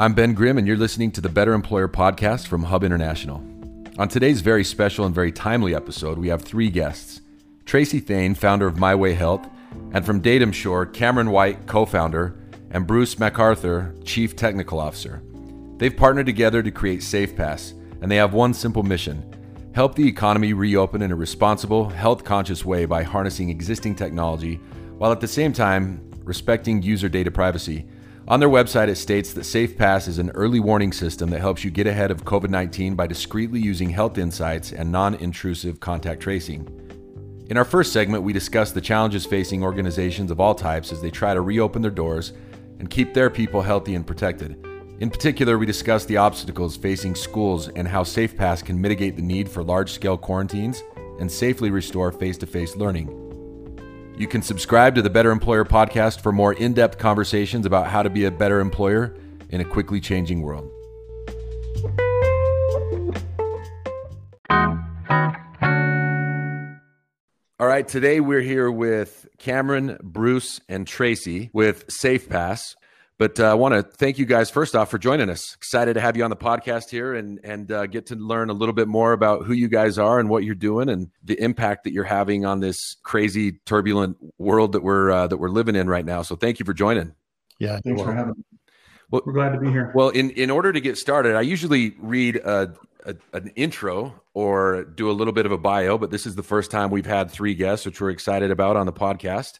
I'm Ben Grimm, and you're listening to the Better Employer Podcast from Hub International. On today's very special and very timely episode, we have three guests. Tracy Thayne, founder of MyWay Health, and from DatumSure, Cameron White, co-founder, and Bruce MacArthur, chief technical officer. They've partnered together to create SafePass, and they have one simple mission: help the economy reopen in a responsible, health-conscious way by harnessing existing technology, while at the same time respecting user data privacy. On their website, it states that SafePass is an early warning system that helps you get ahead of COVID-19 by discreetly using health insights and non-intrusive contact tracing. In our first segment, we discussed the challenges facing organizations of all types as they try to reopen their doors and keep their people healthy and protected. In particular, we discussed the obstacles facing schools and how SafePass can mitigate the need for large-scale quarantines and safely restore face-to-face learning. You can subscribe to the Better Employer Podcast for more in-depth conversations about how to be a better employer in a quickly changing world. All right, today we're here with Cameron, Bruce, and Tracy with SafePass. But I want to thank you guys, first off, for joining us. Excited to have you on the podcast here and get to learn a little bit more about who you guys are and what you're doing and the impact that you're having on this crazy, turbulent world that we're living in right now. So thank you for joining. Yeah, thanks for having me. Well, we're glad to be here. Well, in order to get started, I usually read an intro or do a little bit of a bio, but this is the first time we've had three guests, which we're excited about on the podcast.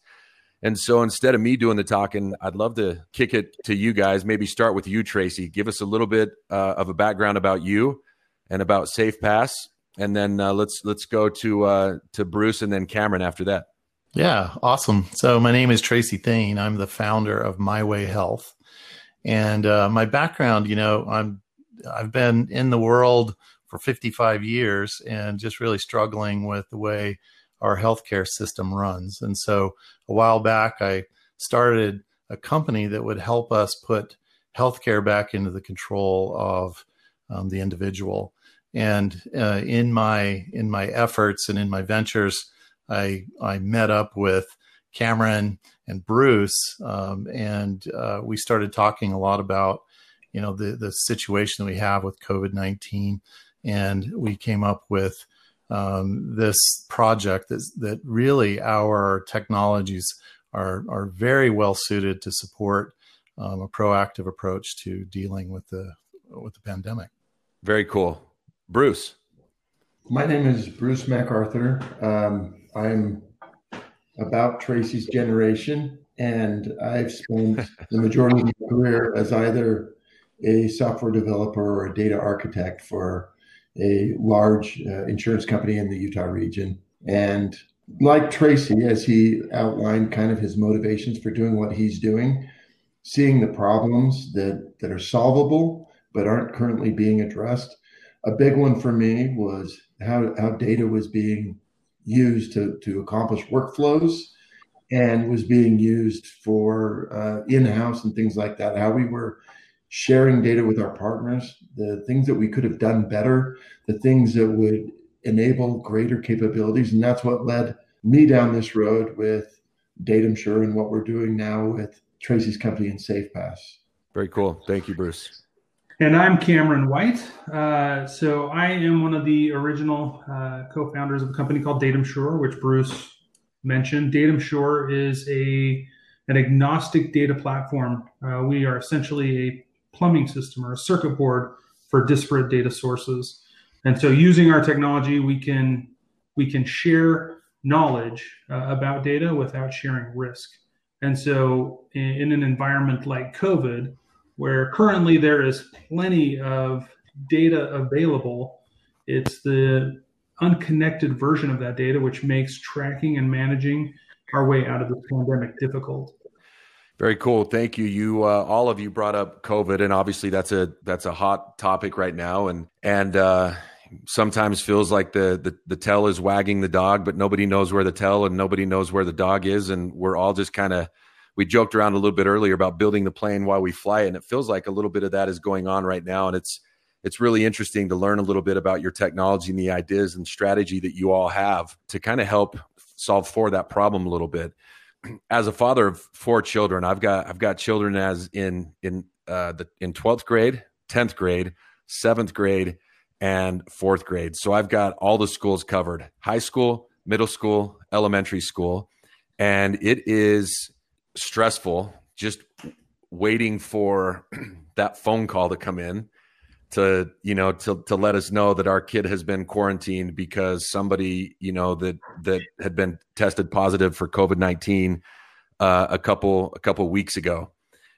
And so instead of me doing the talking, I'd love to kick it to you guys. Maybe start with you, Tracy. Give us a little bit of a background about you and about SafePass, and then let's go to Bruce and then Cameron after that. Yeah, awesome. So my name is Tracy Thayne. I'm the founder of MyWay Health, and my background, I've been in the world for 55 years and just really struggling with the way our healthcare system runs. And so a while back, I started a company that would help us put healthcare back into the control of the individual. And in my efforts and in my ventures, I met up with Cameron and Bruce, and we started talking a lot about the situation that we have with COVID-19, and we came up with this project that really our technologies are very well suited to support a proactive approach to dealing with the pandemic. Very cool. Bruce. My name is Bruce MacArthur. I'm about Tracy's generation, and I've spent the majority of my career as either a software developer or a data architect for a large insurance company in the Utah region. And like Tracy, as he outlined kind of his motivations for doing what he's doing, seeing the problems that are solvable but aren't currently being addressed. A big one for me was how data was being used to accomplish workflows and was being used for in-house and things like that, how we were sharing data with our partners, the things that we could have done better, the things that would enable greater capabilities. And that's what led me down this road with DatumSure and what we're doing now with Tracy's company and SafePass. Very cool. Thank you, Bruce. And I'm Cameron White. So I am one of the original co-founders of a company called DatumSure, which Bruce mentioned. DatumSure is an agnostic data platform. We are essentially a plumbing system or a circuit board for disparate data sources. And so using our technology, we can share knowledge about data without sharing risk. And so in an environment like COVID, where currently there is plenty of data available, it's the unconnected version of that data which makes tracking and managing our way out of the pandemic difficult. Very cool. Thank you. You all of you brought up COVID, and obviously that's a hot topic right now, and sometimes feels like the tail is wagging the dog, but nobody knows where the tail and nobody knows where the dog is, and we're all just we joked around a little bit earlier about building the plane while we fly it, and it feels like a little bit of that is going on right now, and it's really interesting to learn a little bit about your technology and the ideas and strategy that you all have to kind of help solve for that problem a little bit. As a father of four children, I've got children as in in 12th grade, 10th grade, 7th grade, and 4th grade. So I've got all the schools covered: high school, middle school, elementary school. And it is stressful just waiting for that phone call to come in to, you know, to let us know that our kid has been quarantined because somebody, you know, that had been tested positive for COVID-19 a couple weeks ago.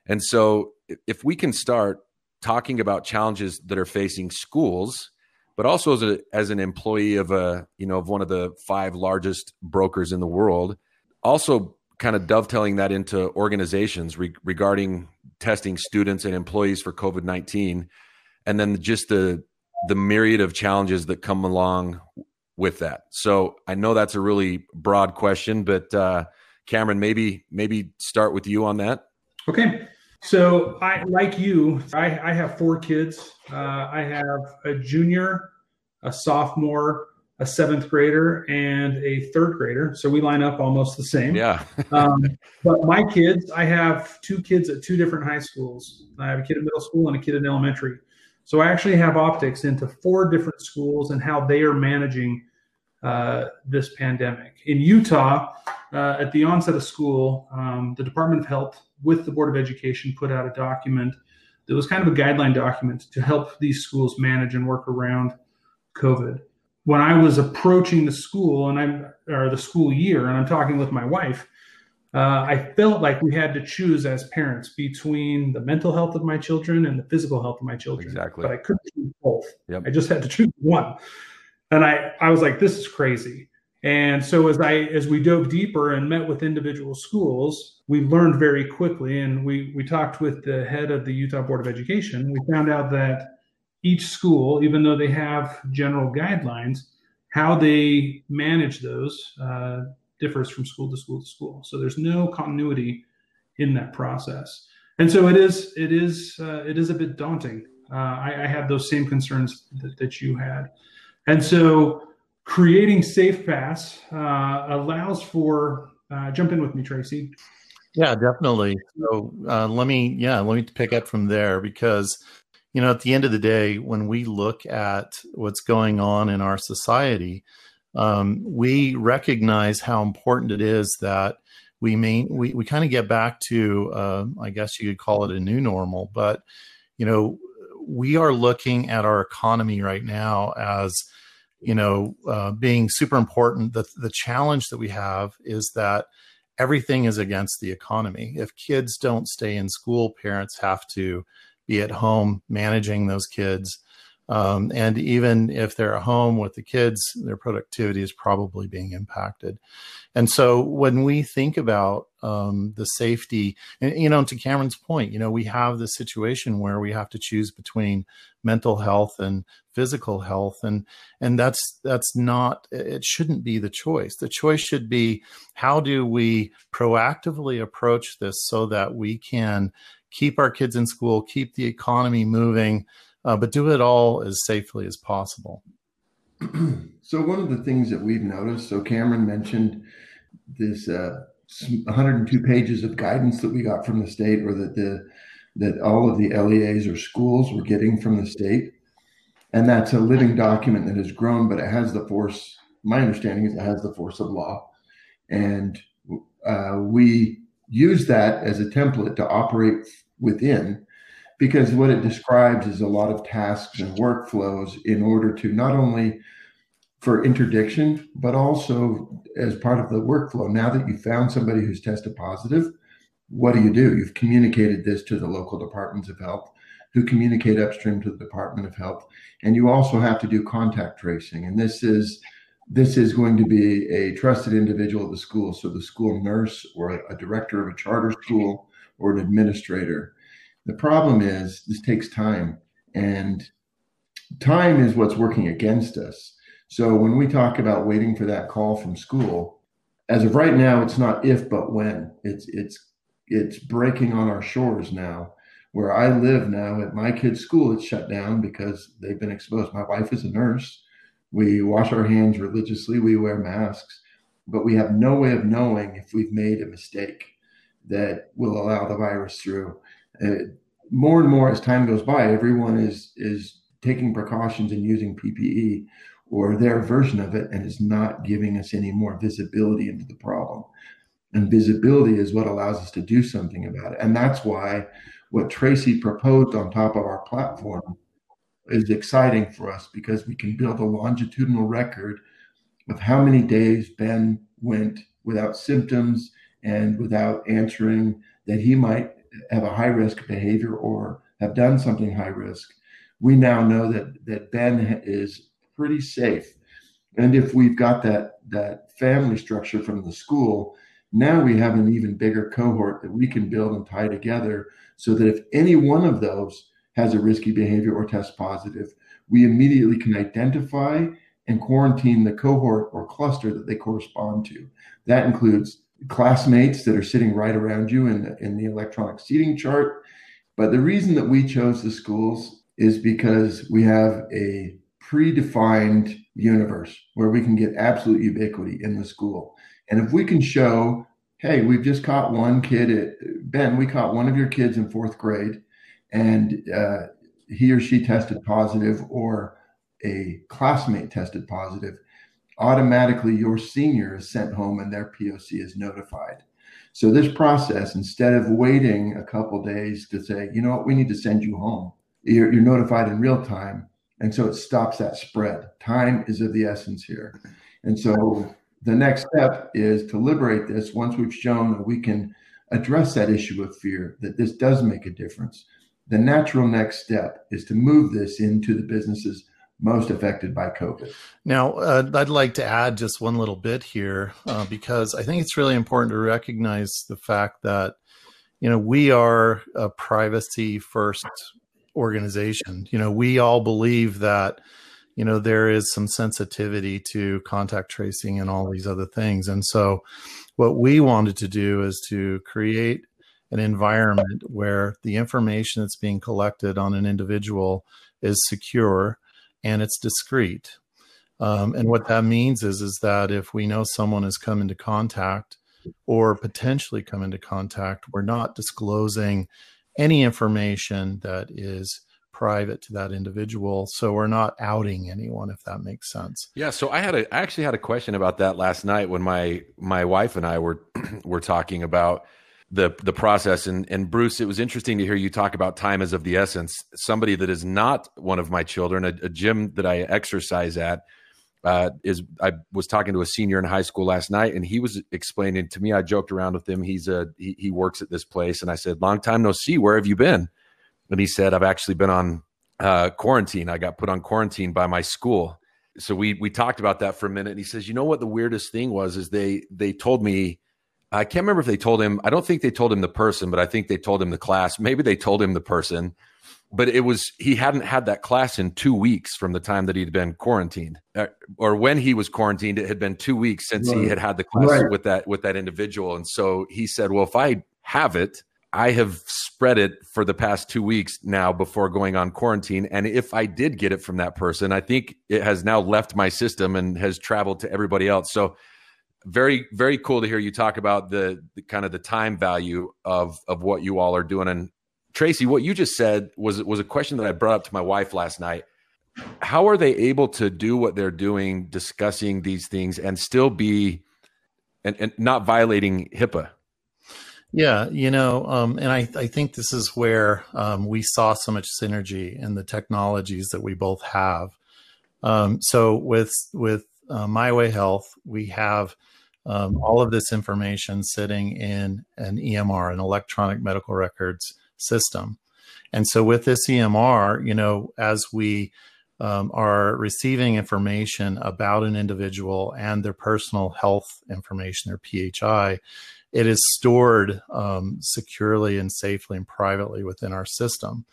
And so if we can start talking about challenges that are facing schools, but also as an employee of of one of the 5 largest brokers in the world, also kind of dovetailing that into organizations regarding testing students and employees for COVID-19, and then just the myriad of challenges that come along with that. So I know that's a really broad question, but Cameron, maybe start with you on that. Okay. So I, like you, I have 4 kids. I have a junior, a sophomore, a 7th grader, and a 3rd grader. So we line up almost the same. Yeah. But my kids, I have 2 kids at 2 different high schools. I have a kid in middle school and a kid in elementary. So I actually have optics into 4 different schools and how they are managing this pandemic. In Utah, at the onset of school, the Department of Health with the Board of Education put out a document that was kind of a guideline document to help these schools manage and work around COVID. When I was approaching the school or the school year, and I'm talking with my wife, I felt like we had to choose as parents between the mental health of my children and the physical health of my children. Exactly. But I couldn't choose both. Yep. I just had to choose one. And I was like, this is crazy. And so as we dove deeper and met with individual schools, we learned very quickly. And we talked with the head of the Utah Board of Education. We found out that each school, even though they have general guidelines, how they manage those differs from school to school to school. So there's no continuity in that process. And so it is a bit daunting. I had those same concerns that you had. And so creating SafePass allows for, jump in with me, Tracy. Yeah, definitely. So let me pick up from there, because, you know, at the end of the day, when we look at what's going on in our society, we recognize how important it is that we kind of get back to, I guess you could call it a new normal, but, you know, we are looking at our economy right now as, you know, being super important. The challenge that we have is that everything is against the economy. If kids don't stay in school, parents have to be at home managing those kids. And even if they're at home with the kids, their productivity is probably being impacted. And so when we think about the safety, and, you know, to Cameron's point, you know, we have this situation where we have to choose between mental health and physical health. And that's not, it shouldn't be the choice. The choice should be, how do we proactively approach this so that we can keep our kids in school, keep the economy moving, but do it all as safely as possible. So one of the things that we've noticed, so Cameron mentioned this 102 pages of guidance that we got from the state, or that all of the LEAs or schools were getting from the state. And that's a living document that has grown, but it has the force, my understanding is it has the force of law. And we use that as a template to operate within, because what it describes is a lot of tasks and workflows in order to not only for interdiction, but also as part of the workflow. Now that you found somebody who's tested positive, what do? You've communicated this to the local departments of health, who communicate upstream to the Department of Health. And you also have to do contact tracing. And this is going to be a trusted individual at the school. So the school nurse, or a director of a charter school, or an administrator. The problem is this takes time, and time is what's working against us. So when we talk about waiting for that call from school, as of right now, it's not if, but when. It's breaking on our shores now. Where I live now at my kid's school, it's shut down because they've been exposed. My wife is a nurse. We wash our hands religiously. We wear masks, but we have no way of knowing if we've made a mistake that will allow the virus through. more and more as time goes by, everyone is taking precautions and using PPE or their version of it, and it's not giving us any more visibility into the problem. And visibility is what allows us to do something about it. And that's why what Tracy proposed on top of our platform is exciting for us, because we can build a longitudinal record of how many days Ben went without symptoms and without answering that he might have a high risk behavior or have done something high risk. We now know that Ben is pretty safe. And if we've got that family structure from the school, now we have an even bigger cohort that we can build and tie together so that if any one of those has a risky behavior or tests positive, we immediately can identify and quarantine the cohort or cluster that they correspond to. That includes classmates that are sitting right around you in the electronic seating chart. But the reason that we chose the schools is because we have a predefined universe where we can get absolute ubiquity in the school. And if we can show, hey, we've just caught one kid, Ben, we caught one of your kids in fourth grade, and he or she tested positive, or a classmate tested positive, automatically your senior is sent home and their POC is notified. So this process, instead of waiting a couple days to say, you know what, we need to send you home, you're notified in real time. And so it stops that spread. Time is of the essence here. And so the next step is to liberate this once we've shown that we can address that issue of fear, that this does make a difference. The natural next step is to move this into the businesses most affected by COVID. Now, I'd like to add just one little bit here, because I think it's really important to recognize the fact that, you know, we are a privacy first organization. You know, we all believe that, you know, there is some sensitivity to contact tracing and all these other things. And so what we wanted to do is to create an environment where the information that's being collected on an individual is secure and it's discrete. And what that means is that if we know someone has come into contact or potentially come into contact, we're not disclosing any information that is private to that individual. So we're not outing anyone, if that makes sense. Yeah. So I actually had a question about that last night when my wife and I were talking about the process. And Bruce, it was interesting to hear you talk about time is of the essence. Somebody that is not one of my children, a gym that I exercise at, I was talking to a senior in high school last night, and he was explaining to me, I joked around with him, he works at this place, and I said, long time no see, where have you been? And he said, I've actually been on quarantine. I got put on quarantine by my school. So we talked about that for a minute, and he says, you know what the weirdest thing was is they told me, I can't remember if they told him, I don't think they told him the person, but I think they told him the class. Maybe they told him the person, but it was, he hadn't had that class in 2 weeks from the time that he'd been quarantined, or when he was quarantined, it had been 2 weeks since He had had the class with that individual. And so he said, well, if I have it, I have spread it for the past 2 weeks now before going on quarantine. And if I did get it from that person, I think it has now left my system and has traveled to everybody else. So very, very cool to hear you talk about the kind of the time value of what you all are doing. And Tracy, what you just said was a question that I brought up to my wife last night. How are they able to do what they're doing, discussing these things, and still be and not violating HIPAA? Yeah, you know, and I think this is where we saw so much synergy in the technologies that we both have. So with MyWay Health, we have all of this information sitting in an EMR, an electronic medical records system. And so with this EMR, you know, as we are receiving information about an individual and their personal health information, their PHI, it is stored securely and safely and privately within our system.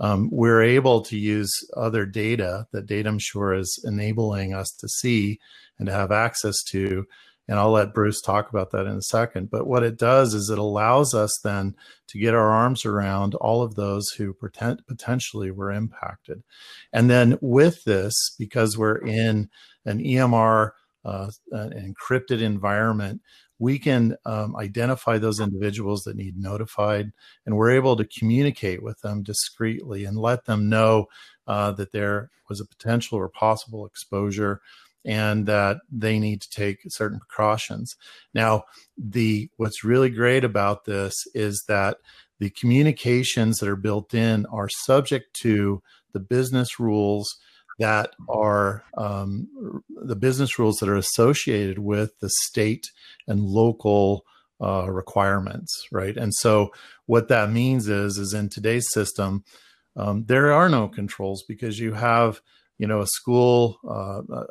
We're able to use other data that DatumSure is enabling us to see and to have access to. And I'll let Bruce talk about that in a second. But what it does is it allows us then to get our arms around all of those who potentially were impacted. And then with this, because we're in an EMR, an encrypted environment, we can identify those individuals that need notified, and we're able to communicate with them discreetly and let them know that there was a potential or possible exposure and that they need to take certain precautions. Now, what's really great about this is that the communications that are built in are subject to the business rules that are associated with the state and local requirements, right? And so what that means is in today's system, there are no controls because you have, you know, a school,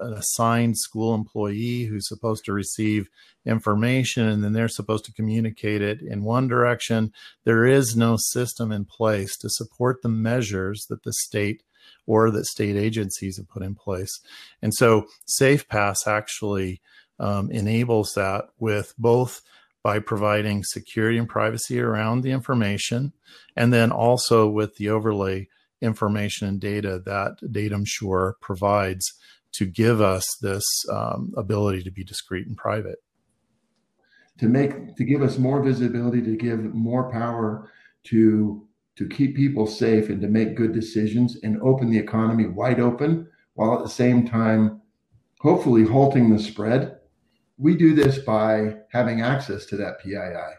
an assigned school employee who's supposed to receive information, and then they're supposed to communicate it in one direction. There is no system in place to support the measures that the state or that state agencies have put in place. And so SafePass actually enables that with both by providing security and privacy around the information, and then also with the overlay information and data that DatumSure provides to give us this ability to be discreet and private. To give us more visibility, to give more power to keep people safe and to make good decisions and open the economy wide open, while at the same time, hopefully halting the spread. We do this by having access to that PII.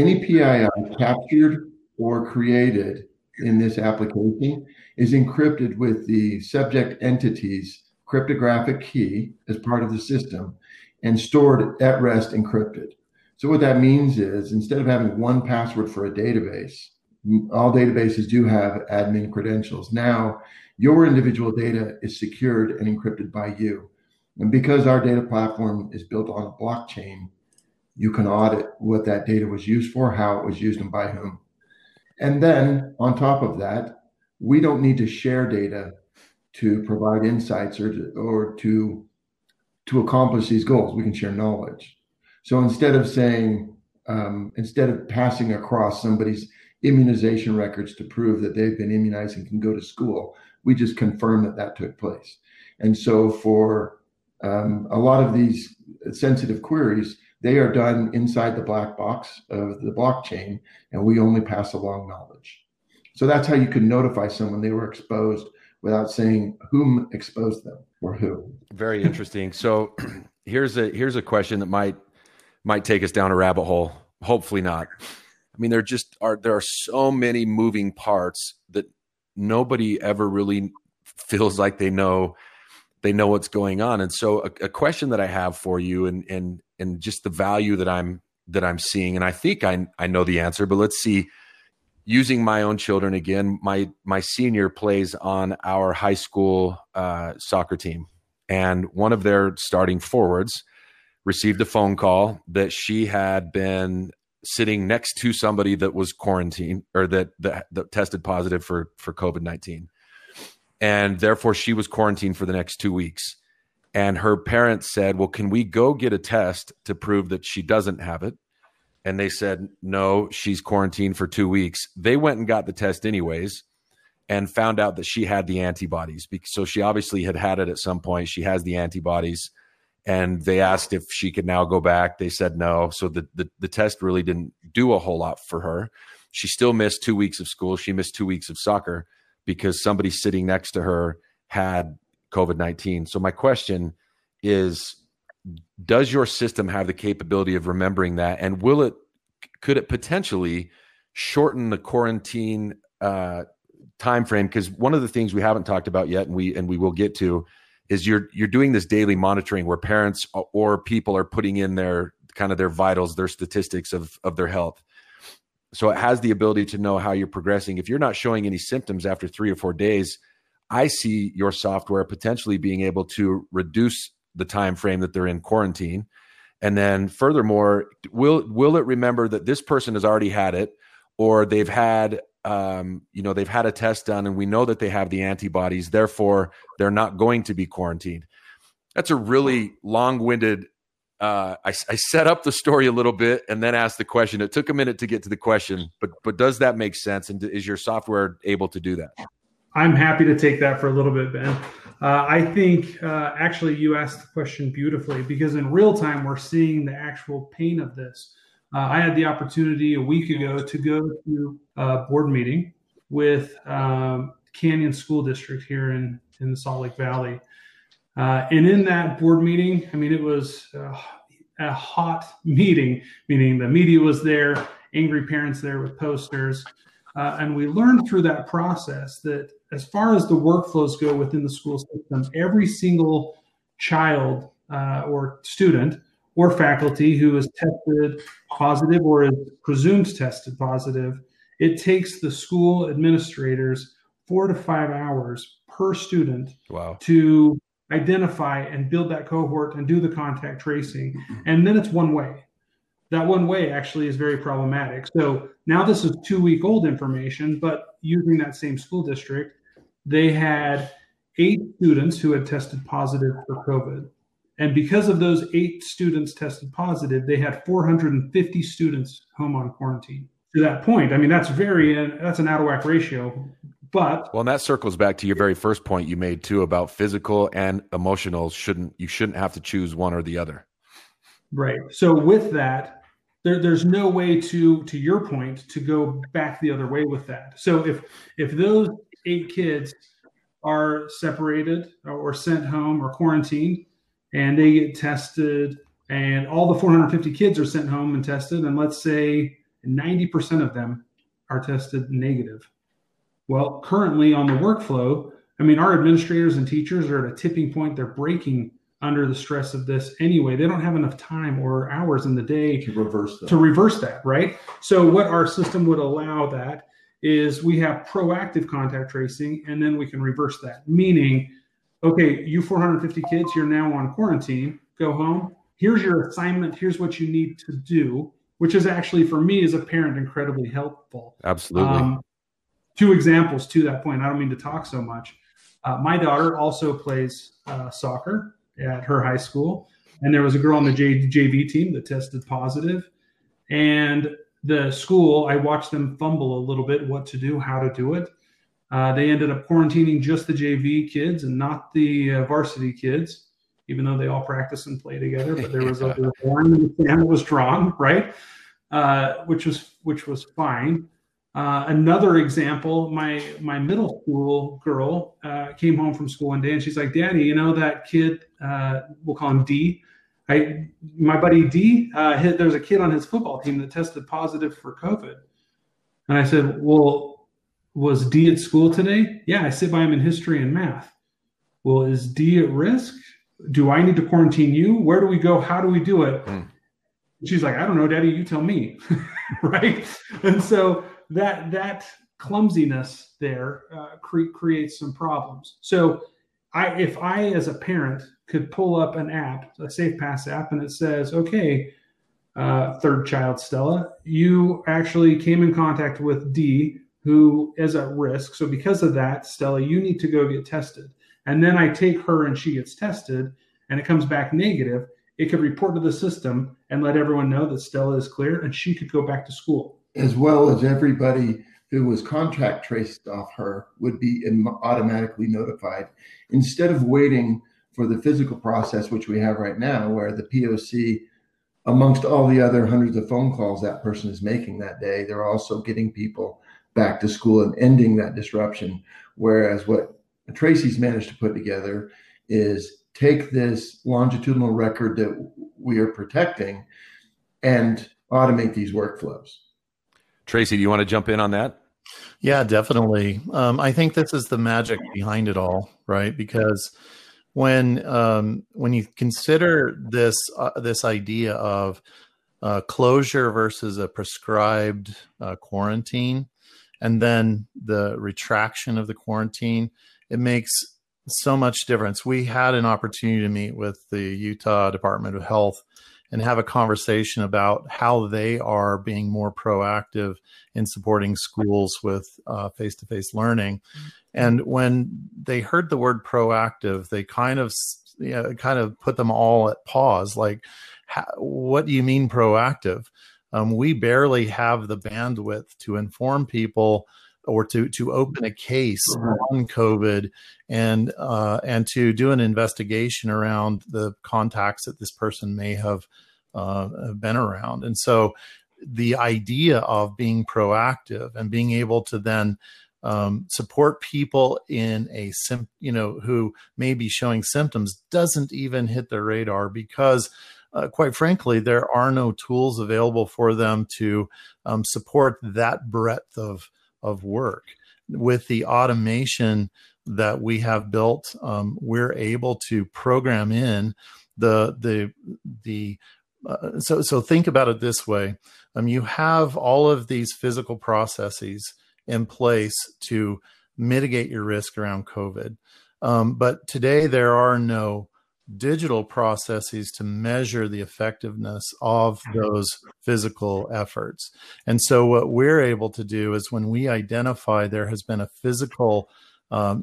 Any PII captured or created in this application is encrypted with the subject entity's cryptographic key as part of the system and stored at rest encrypted. So what that means is, instead of having one password for a database, all databases do have admin credentials. Now, your individual data is secured and encrypted by you. And because our data platform is built on a blockchain, you can audit what that data was used for, how it was used, and by whom. And then on top of that, we don't need to share data to provide insights or to accomplish these goals. We can share knowledge. So instead of saying, instead of passing across somebody's immunization records to prove that they've been immunized and can go to school, we just confirm that that took place. And so for a lot of these sensitive queries, they are done inside the black box of the blockchain, and we only pass along knowledge. So that's how you can notify someone they were exposed without saying whom exposed them or who. Very interesting. So here's a question that might take us down a rabbit hole. Hopefully not. I mean, there are so many moving parts that nobody ever really feels like they know what's going on. And so a question that I have for you, and just the value that I'm seeing, and I think I know the answer, but let's see. Using my own children again, my senior plays on our high school soccer team, and one of their starting forwards received a phone call that she had been sitting next to somebody that was quarantined, or that tested positive for COVID-19. And therefore she was quarantined for the next 2 weeks. And her parents said, well, can we go get a test to prove that she doesn't have it? And they said, no, she's quarantined for 2 weeks. They went and got the test anyways and found out that she had the antibodies. So she obviously had it at some point. She has the antibodies. And they asked if she could now go back. They said no. So the test really didn't do a whole lot for her. She still missed 2 weeks of school. She missed 2 weeks of soccer because somebody sitting next to her had COVID-19. So my question is, does your system have the capability of remembering that? And could it potentially shorten the quarantine timeframe? Because one of the things we haven't talked about yet, and we will get to, is you're doing this daily monitoring where parents or people are putting in their kind of their vitals, their statistics of their health. So it has the ability to know how you're progressing. If you're not showing any symptoms after 3 or 4 days, I see your software potentially being able to reduce the time frame that they're in quarantine. And then furthermore, will it remember that this person has already had it, or they've had they've had a test done and we know that they have the antibodies, therefore they're not going to be quarantined? That's a really long-winded, I set up the story a little bit and then asked the question. It took a minute to get to the question, but does that make sense? And is your software able to do that? I'm happy to take that for a little bit, Ben. I think actually you asked the question beautifully, because in real time, we're seeing the actual pain of this. I had the opportunity a week ago to go to a board meeting with Canyon School District here in the Salt Lake Valley. And in that board meeting, I mean, it was a hot meeting, meaning the media was there, angry parents there with posters. And we learned through that process that as far as the workflows go within the school system, every single child or student or faculty who is tested positive or is presumed tested positive, it takes the school administrators 4 to 5 hours per student to identify and build that cohort and do the contact tracing. And then it's one way. That one way actually is very problematic. So now this is 2-week-old information, but using that same school district, they had 8 students who had tested positive for COVID. And because of those 8 students tested positive, they had 450 students home on quarantine. To that point, I mean, that's an out-of-whack ratio. But well, and that circles back to your very first point you made too about physical and emotional. You shouldn't have to choose one or the other. Right. So with that, there's no way to your point to go back the other way with that. So if those 8 kids are separated or sent home or quarantined, and they get tested, and all the 450 kids are sent home and tested, and let's say 90% of them are tested negative. Well, currently on the workflow, I mean, our administrators and teachers are at a tipping point. They're breaking under the stress of this anyway. They don't have enough time or hours in the day to reverse that, right? So what our system would allow that is we have proactive contact tracing, and then we can reverse that. Meaning, okay, you 450 kids, you're now on quarantine, go home. Here's your assignment. Here's what you need to do, which is actually for me as a parent, incredibly helpful. Absolutely. 2 examples to that point. I don't mean to talk so much. My daughter also plays soccer at her high school. And there was a girl on the JV team that tested positive. And the school, I watched them fumble a little bit what to do, how to do it. They ended up quarantining just the JV kids and not the varsity kids, even though they all practice and play together. But there was a line in the family was drawn, right? Which was fine. Another example, my middle school girl came home from school one day and she's like, "Daddy, you know that kid, we'll call him D. My buddy D, there's a kid on his football team that tested positive for COVID." And I said, "Well, was D at school today?" "Yeah, I sit by him in history and math." "Well, is D at risk? Do I need to quarantine you? Where do we go? How do we do it?" She's like, "I don't know, Daddy, you tell me." Right? And so that clumsiness there creates some problems. So if I as a parent could pull up an app, a SafePass app, and it says, okay, third child Stella, you actually came in contact with D, who is at risk. So because of that, Stella, you need to go get tested. And then I take her and she gets tested and it comes back negative. It could report to the system and let everyone know that Stella is clear and she could go back to school. As well as everybody who was contact traced off her would be automatically notified instead of waiting for the physical process, which we have right now, where the POC, amongst all the other hundreds of phone calls that person is making that day, they're also getting people back to school and ending that disruption. Whereas what Tracy's managed to put together is take this longitudinal record that we are protecting and automate these workflows. Tracy, do you want to jump in on that? Yeah, definitely. I think this is the magic behind it all, right? Because when you consider this idea of closure versus a prescribed quarantine, and then the retraction of the quarantine, it makes so much difference. We had an opportunity to meet with the Utah Department of Health and have a conversation about how they are being more proactive in supporting schools with face-to-face learning. And when they heard the word proactive, they kind of put them all at pause. Like, what do you mean proactive? We barely have the bandwidth to inform people or to open a case on COVID and to do an investigation around the contacts that this person may have been around. And so the idea of being proactive and being able to then support people in a who may be showing symptoms doesn't even hit their radar because quite frankly, there are no tools available for them to support that breadth of work. With the automation that we have built, we're able to program in so think about it this way. You have all of these physical processes in place to mitigate your risk around COVID. But today there are no digital processes to measure the effectiveness of those physical efforts. And so what we're able to do is when we identify there has been a physical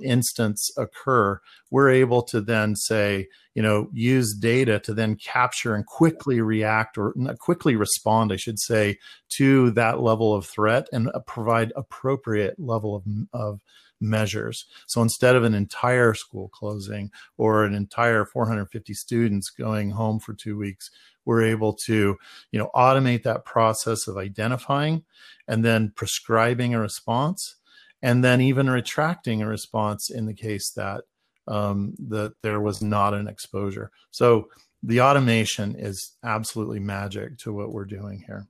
instance occur, we're able to then say, use data to then capture and quickly react or quickly respond, I should say, to that level of threat and provide appropriate level of measures. So instead of an entire school closing or an entire 450 students going home for 2 weeks, we're able to, automate that process of identifying and then prescribing a response, and then even retracting a response in the case that there was not an exposure. So the automation is absolutely magic to what we're doing here.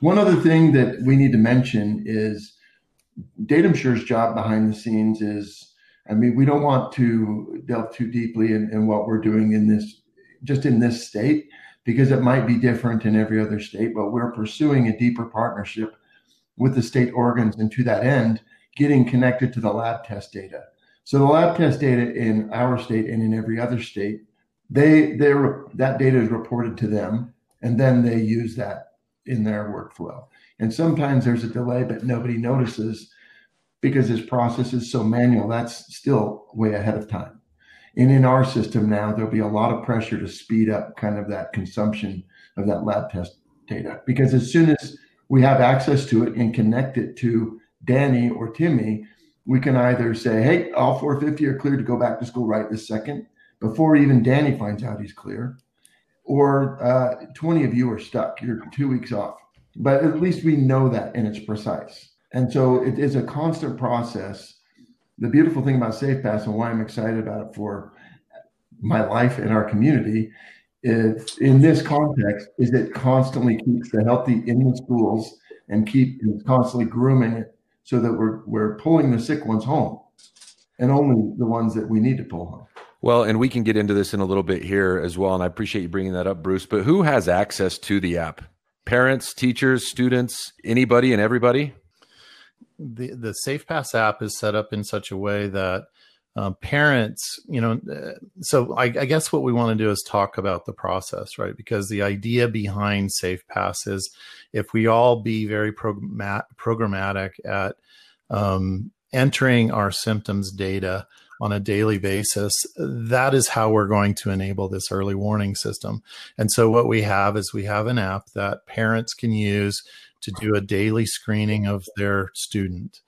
One other thing that we need to mention is DatumSure's job behind the scenes is, we don't want to delve too deeply in what we're doing in this state, because it might be different in every other state, but we're pursuing a deeper partnership with the state organs, and to that end, getting connected to the lab test data. So the lab test data in our state and in every other state, that data is reported to them, and then they use that in their workflow. And sometimes there's a delay, but nobody notices because this process is so manual. That's still way ahead of time. And in our system now, there'll be a lot of pressure to speed up kind of that consumption of that lab test data, because as soon as we have access to it and connect it to Danny or Timmy, we can either say, hey, all 450 are cleared to go back to school right this second, before even Danny finds out he's clear, or 20 of you are stuck, you're 2 weeks off. But at least we know that, and it's precise. And so it is a constant process. The beautiful thing about SafePass, and why I'm excited about it for my life and our community, is in this context, is it constantly keeps the healthy in the schools and constantly grooming it so that we're pulling the sick ones home, and only the ones that we need to pull home. Well, and we can get into this in a little bit here as well, and I appreciate you bringing that up, Bruce, but who has access to the app? Parents, teachers, students, anybody and everybody? The SafePass app is set up in such a way that parents, so I guess what we want to do is talk about the process, right? Because the idea behind SafePass is if we all be very programmatic at entering our symptoms data on a daily basis, that is how we're going to enable this early warning system. And so what we have is we have an app that parents can use to do a daily screening of their student,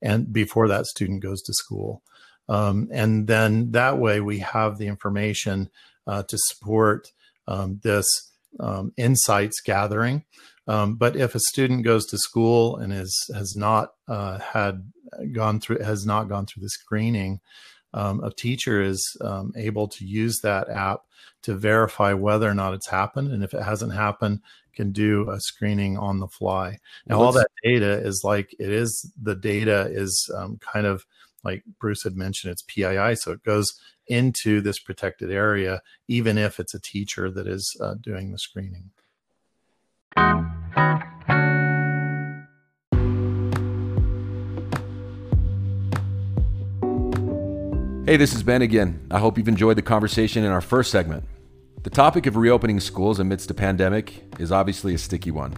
and before that student goes to school. And then that way we have the information to support this insights gathering. But if a student goes to school and has not gone through the screening, a teacher is able to use that app to verify whether or not it's happened. And if it hasn't happened, can do a screening on the fly. Now, all that data is kind of like Bruce had mentioned, it's PII. So it goes into this protected area, even if it's a teacher that is doing the screening. Hey, this is Ben again. I hope you've enjoyed the conversation in our first segment. The topic of reopening schools amidst a pandemic is obviously a sticky one.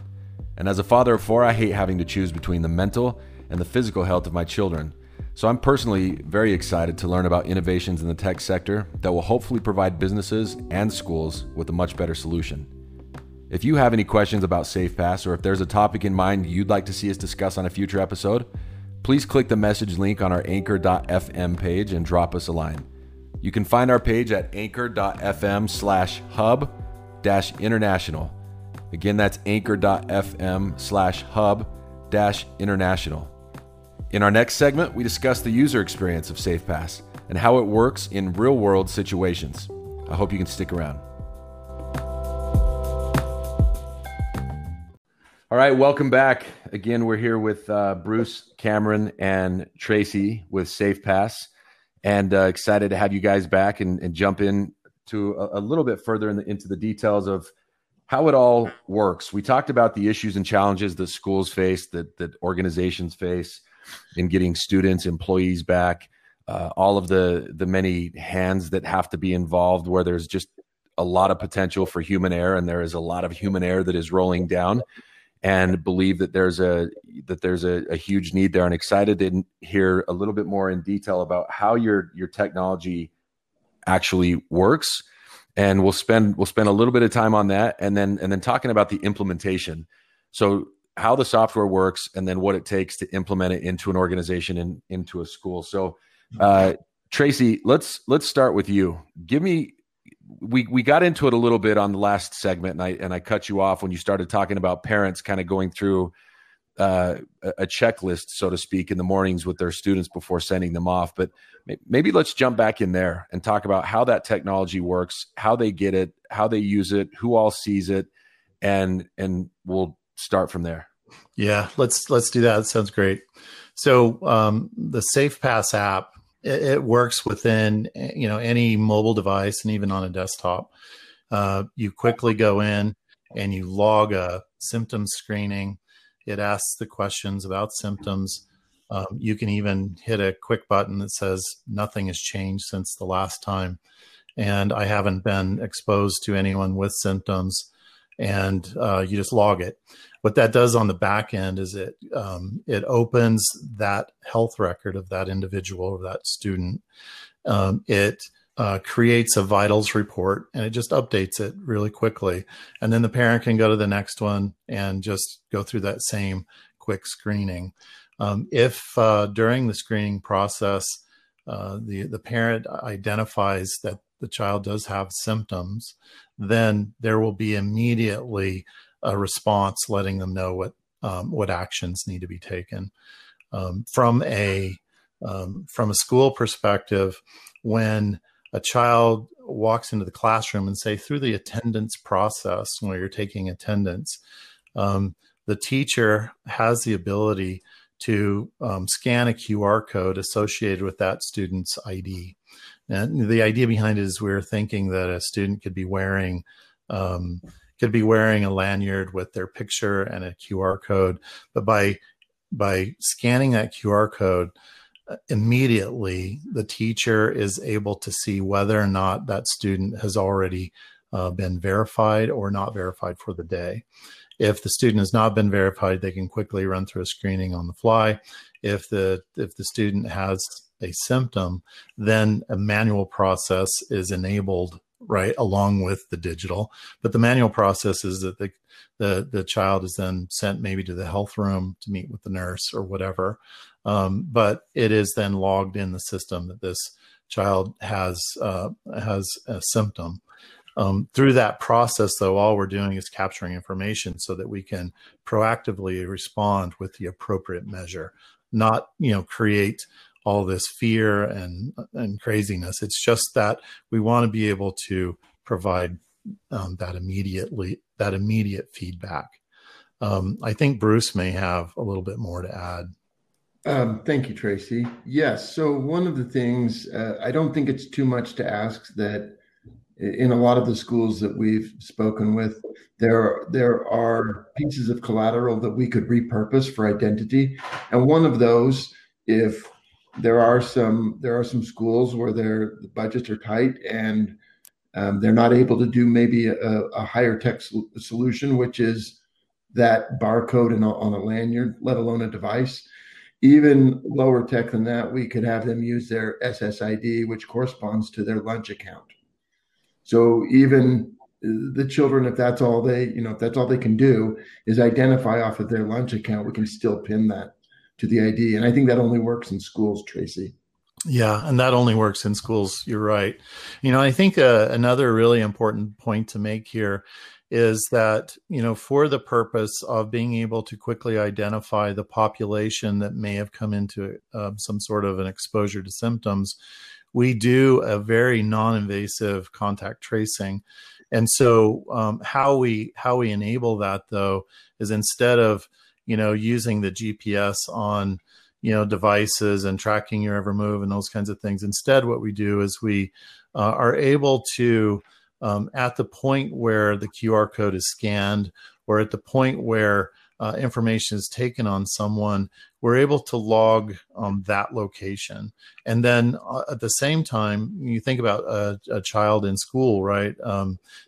And as a father of four, I hate having to choose between the mental and the physical health of my children. So I'm personally very excited to learn about innovations in the tech sector that will hopefully provide businesses and schools with a much better solution. If you have any questions about SafePass, or if there's a topic in mind you'd like to see us discuss on a future episode, please click the message link on our anchor.fm page and drop us a line. You can find our page at anchor.fm/hub-international. Again, that's anchor.fm/hub-international. In our next segment, we discuss the user experience of SafePass and how it works in real-world situations. I hope you can stick around. All right, welcome back. Again, we're here with Bruce, Cameron, and Tracy with SafePass, and excited to have you guys back and jump in to a little bit further into the details of how it all works. We talked about the issues and challenges that schools face, that organizations face in getting students, employees back, all of the many hands that have to be involved, where there's just a lot of potential for human error, and there is a lot of human error that is rolling down, and believe that there's a huge need there, and excited to hear a little bit more in detail about how your technology actually works. And we'll spend a little bit of time on that, and then talking about the implementation. So how the software works, and then what it takes to implement it into an organization and into a school. So Tracy, let's start with you. Give me, we got into it a little bit on the last segment, and I cut you off when you started talking about parents kind of going through a checklist, so to speak, in the mornings with their students before sending them off. But maybe let's jump back in there and talk about how that technology works, how they get it, how they use it, who all sees it, and we'll start from there. Yeah, let's do that. That sounds great. So the SafePass app, it works within any mobile device, and even on a desktop. You quickly go in and you log a symptom screening. It asks the questions about symptoms. You can even hit a quick button that says nothing has changed since the last time, and I haven't been exposed to anyone with symptoms, and you just log it. What that does on the back end is it opens that health record of that individual or that student. It creates a vitals report, and it just updates it really quickly. And then the parent can go to the next one and just go through that same quick screening. If during the screening process, the parent identifies that the child does have symptoms, then there will be immediately a response letting them know what actions need to be taken. From a school perspective, when a child walks into the classroom, and say through the attendance process, where you're taking attendance, the teacher has the ability to scan a QR code associated with that student's ID. And the idea behind it is we were thinking that a student could be wearing a lanyard with their picture and a QR code, but by scanning that QR code, immediately the teacher is able to see whether or not that student has already been verified or not verified for the day. If the student has not been verified, they can quickly run through a screening on the fly. If the student has a symptom, then a manual process is enabled right along with the digital. But the manual process is that the child is then sent maybe to the health room to meet with the nurse or whatever. But it is then logged in the system that this child has a symptom. Through that process, though, all we're doing is capturing information so that we can proactively respond with the appropriate measure, not create all this fear and craziness. It's just that we want to be able to provide that immediate feedback. I think Bruce may have a little bit more to add. Thank you, Tracy. Yes. So one of the things, I don't think it's too much to ask that in a lot of the schools that we've spoken with, there are pieces of collateral that we could repurpose for identity. And one of those, if there are some schools where the budgets are tight and they're not able to do maybe a higher tech solution, which is that barcode on a lanyard, let alone a device. Even lower tech than that, we could have them use their SSID, which corresponds to their lunch account. So even the children, if that's all they can do is identify off of their lunch account, we can still pin that to the ID. And I think that only works in schools, Tracy. Yeah, and that only works in schools. You're right. You know, I think another really important point to make here is that, you know, for the purpose of being able to quickly identify the population that may have come into some sort of an exposure to symptoms, we do a very non-invasive contact tracing. And so how we enable that, though, is instead of, you know, using the GPS on, you know, devices and tracking your every move and those kinds of things, instead what we do is we are able to, at the point where the QR code is scanned or at the point where information is taken on someone, we're able to log that location. And then at the same time, you think about a child in school, right?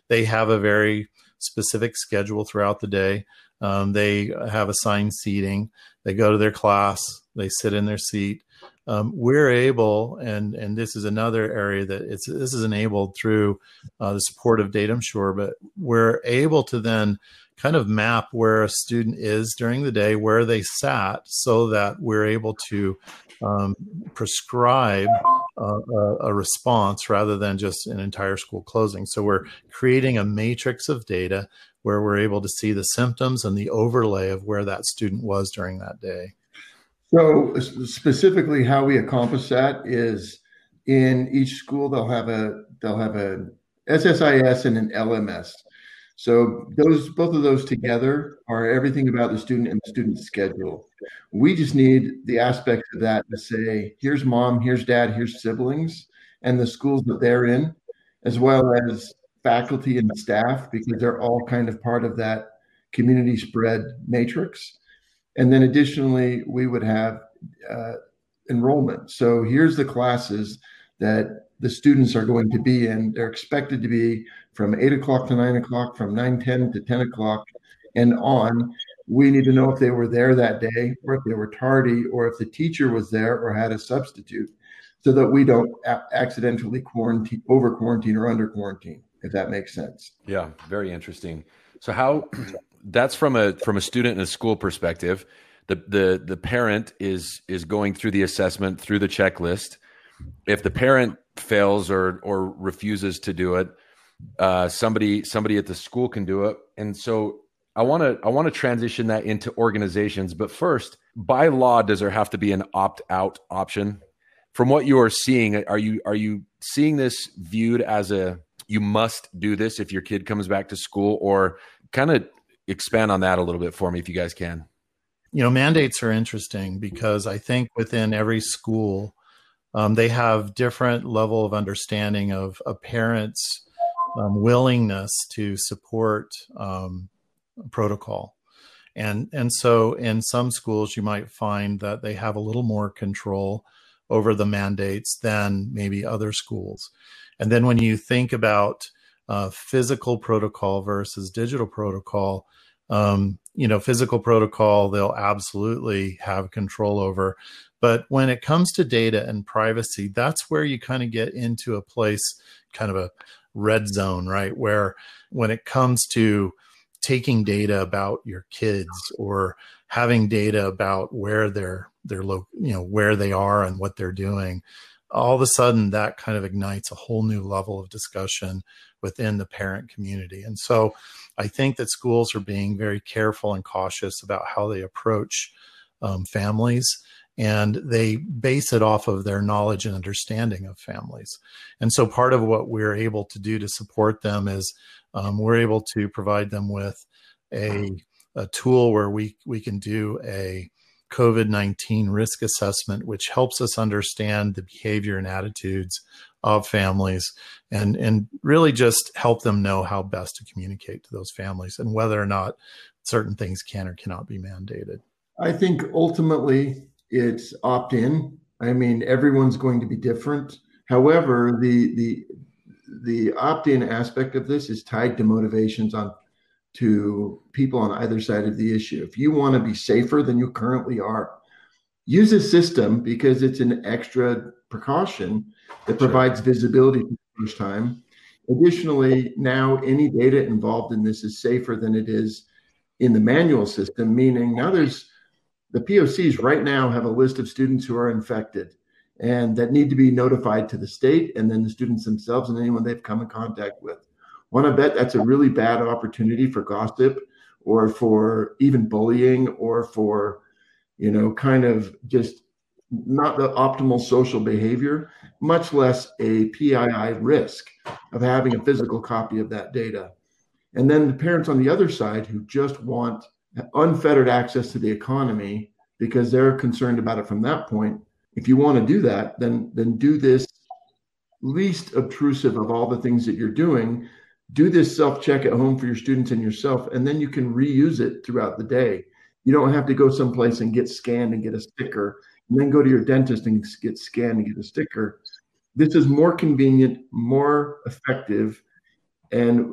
They have a very specific schedule throughout the day. They have assigned seating. They go to their class. They sit in their seat. We're able, and this is another area that this is enabled through the support of DatumSure, but we're able to then kind of map where a student is during the day, where they sat, so that we're able to prescribe a response rather than just an entire school closing. So we're creating a matrix of data where we're able to see the symptoms and the overlay of where that student was during that day. So specifically how we accomplish that is in each school, they'll have a SSIS and an LMS. So both of those together are everything about the student and the student's schedule. We just need the aspects of that to say, here's mom, here's dad, here's siblings, and the schools that they're in, as well as faculty and staff, because they're all kind of part of that community spread matrix. And then additionally, we would have enrollment. So here's the classes that the students are going to be in. They're expected to be from 8 o'clock to 9 o'clock, from 9:10 to 10 o'clock and on. We need to know if they were there that day or if they were tardy or if the teacher was there or had a substitute, so that we don't accidentally quarantine, over quarantine or under quarantine, if that makes sense. Yeah, very interesting. So how that's from a student and a school perspective, the parent is going through the assessment through the checklist. If the parent fails or refuses to do it, somebody at the school can do it. And so I want to transition that into organizations. But first, by law, does there have to be an opt-out option? From what you are seeing, are you seeing this viewed as a you must do this if your kid comes back to school? Or kind of expand on that a little bit for me if you guys can. You know, mandates are interesting because I think within every school, they have different level of understanding of a parent's willingness to support protocol. And so in some schools, you might find that they have a little more control over the mandates than maybe other schools. And then when you think about physical protocol versus digital protocol, you know, physical protocol, they'll absolutely have control over. But when it comes to data and privacy, that's where you kind of get into a place, kind of a red zone, right? Where when it comes to taking data about your kids or having data about where they're you know, where they are and what they're doing, all of a sudden that kind of ignites a whole new level of discussion within the parent community. And so I think that schools are being very careful and cautious about how they approach families, and they base it off of their knowledge and understanding of families. And so part of what we're able to do to support them is we're able to provide them with a tool where we can do a COVID-19 risk assessment, which helps us understand the behavior and attitudes of families and really just help them know how best to communicate to those families and whether or not certain things can or cannot be mandated. I think ultimately it's opt-in. I mean, everyone's going to be different. However, the opt-in aspect of this is tied to motivations to people on either side of the issue. If you want to be safer than you currently are, use this system because it's an extra precaution that provides visibility for the first time. Additionally, now any data involved in this is safer than it is in the manual system, meaning now there's The POCs right now have a list of students who are infected and that need to be notified to the state and then the students themselves and anyone they've come in contact with. Want to bet that's a really bad opportunity for gossip or for even bullying or for, you know, kind of just not the optimal social behavior, much less a PII risk of having a physical copy of that data. And then the parents on the other side who just want unfettered access to the economy because they're concerned about it from that point. If you want to do that, then do this least obtrusive of all the things that you're doing. Do this self-check at home for your students and yourself, and then you can reuse it throughout the day. You don't have to go someplace and get scanned and get a sticker, and then go to your dentist and get scanned and get a sticker. This is more convenient, more effective, and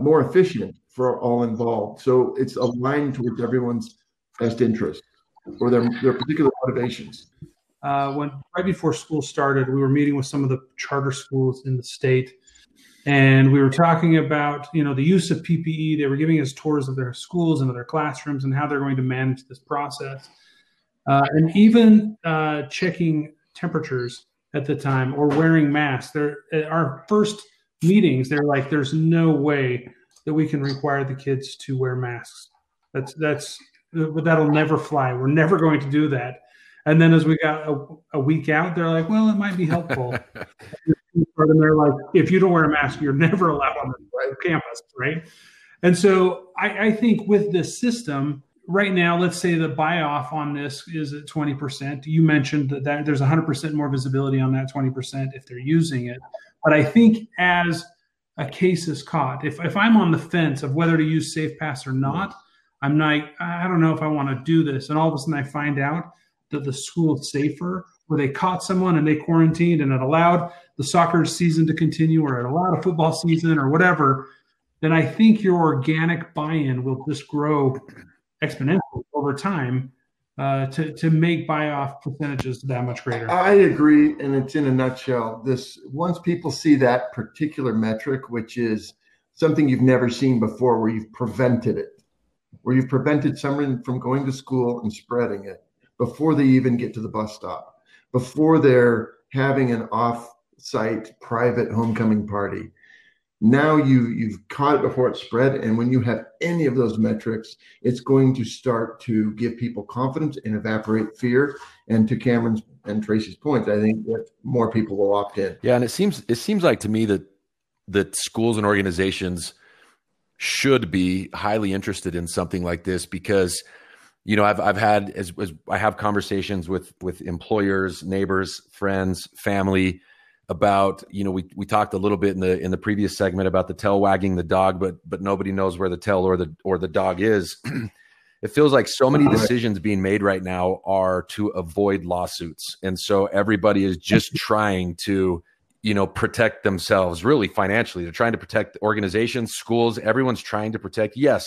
more efficient for all involved. So it's aligned towards everyone's best interest or their particular motivations. Right before school started, we were meeting with some of the charter schools in the state, and we were talking about, you know, the use of PPE. They were giving us tours of their schools and of their classrooms and how they're going to manage this process. And even checking temperatures at the time or wearing masks. At our first meetings, they're like, there's no way that we can require the kids to wear masks. That'll never fly. We're never going to do that. And then as we got a week out, they're like, well, it might be helpful. And they're like, if you don't wear a mask, you're never allowed on the campus, right? And so I think with this system, right now, let's say the buy-off on this is at 20%. You mentioned that there's 100% more visibility on that 20% if they're using it. But I think as a case is caught, if I'm on the fence of whether to use SafePass or not, I'm like, I don't know if I want to do this. And all of a sudden I find out that the school's safer, where they caught someone and they quarantined and it allowed the soccer season to continue or it allowed a football season or whatever, then I think your organic buy-in will just grow exponentially over time to make buy-off percentages that much greater. I agree, and it's in a nutshell. This once people see that particular metric, which is something you've never seen before where you've prevented it, where you've prevented someone from going to school and spreading it before they even get to the bus stop, before they're having an off-site private homecoming party. Now you've caught it before it spread, and when you have any of those metrics, it's going to start to give people confidence and evaporate fear. And to Cameron's and Tracy's point, I think that more people will opt in. Yeah, and it seems like to me that schools and organizations should be highly interested in something like this because, you know, I've had as I have conversations with employers, neighbors, friends, family about, you know, we talked a little bit in the previous segment about the tail wagging the dog, but nobody knows where the tail or the dog is. It feels like so many decisions being made right now are to avoid lawsuits. And so everybody is just trying to, you know, protect themselves really financially. They're trying to protect organizations, schools, everyone's trying to protect. Yes,